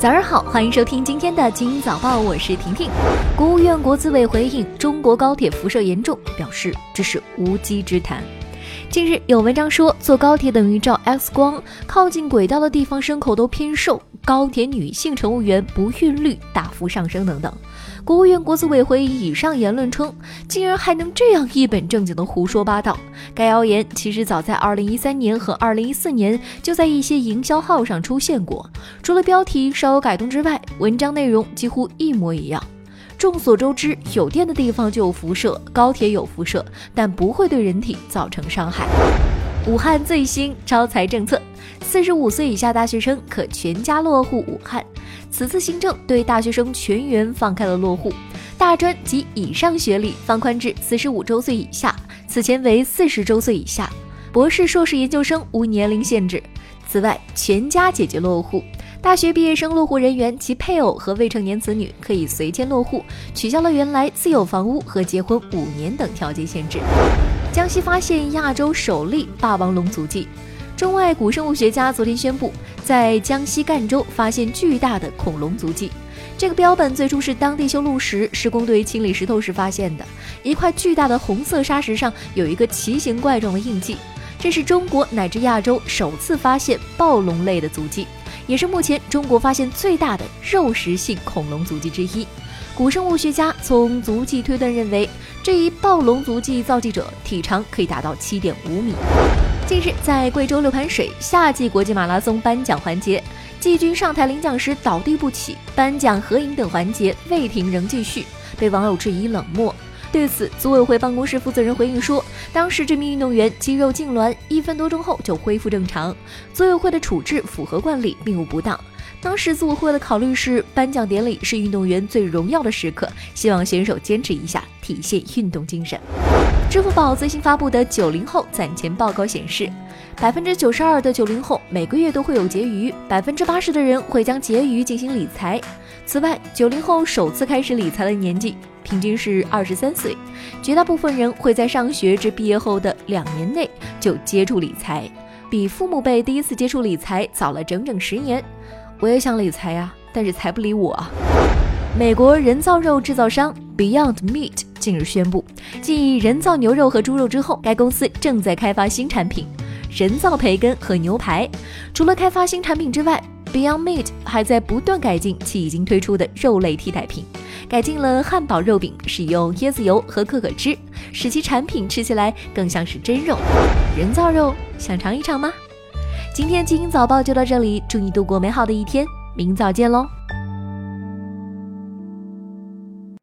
早上好，欢迎收听今天的《精英早报》，我是婷婷。国务院国资委回应中国高铁辐射严重，表示这是无稽之谈。近日有文章说，坐高铁等于照 X 光，靠近轨道的地方牲口都偏瘦，高铁女性乘务员不孕率大幅上升等等。国务院国资委回应以上言论称，竟然还能这样一本正经的胡说八道。该谣言其实早在2013年和2014年就在一些营销号上出现过，除了标题稍有改动之外，文章内容几乎一模一样。众所周知，有电的地方就有辐射，高铁有辐射，但不会对人体造成伤害。武汉最新招财政策，45岁以下大学生可全家落户武汉。此次新政对大学生全员放开了落户，大专及以上学历放宽至45周岁以下，此前为40周岁以下，博士、硕士、研究生无年龄限制。此外，全家解决落户，大学毕业生落户人员其配偶和未成年子女可以随迁落户，取消了原来自有房屋和结婚5年等条件限制。江西发现亚洲首例霸王龙足迹。中外古生物学家昨天宣布，在江西赣州发现巨大的恐龙足迹。这个标本最初是当地修路时，施工队清理石头时发现的。一块巨大的红色砂石上有一个奇形怪状的印记，这是中国乃至亚洲首次发现暴龙类的足迹，也是目前中国发现最大的肉食性恐龙足迹之一。古生物学家从足迹推断认为，这一暴龙足迹造迹者体长可以达到7.5米。近日，在贵州六盘水夏季国际马拉松颁奖环节，季军上台领奖时倒地不起，颁奖合影等环节未停仍继续，被网友质疑冷漠。对此，组委会办公室负责人回应说，当时这名运动员肌肉痉挛，1分多钟后就恢复正常，组委会的处置符合惯例，并无不当。当时组委会的考虑是，颁奖典礼是运动员最荣耀的时刻，希望选手坚持一下，体现运动精神。支付宝最新发布的90后攒钱报告显示，92%的90后每个月都会有结余，80%的人会将结余进行理财。此外，90后首次开始理财的年纪平均是23岁，绝大部分人会在上学至毕业后的2年内就接触理财，比父母辈第一次接触理财早了整整10年。我也想理财呀，但是财不理我。美国人造肉制造商 Beyond Meat 近日宣布，继人造牛肉和猪肉之后，该公司正在开发新产品人造培根和牛排。除了开发新产品之外， Beyond Meat 还在不断改进其已经推出的肉类替代品，改进了汉堡肉饼，使用椰子油和可可脂，使其产品吃起来更像是真肉。人造肉想尝一尝吗？今天精英早报就到这里，祝你度过美好的一天，明早见喽。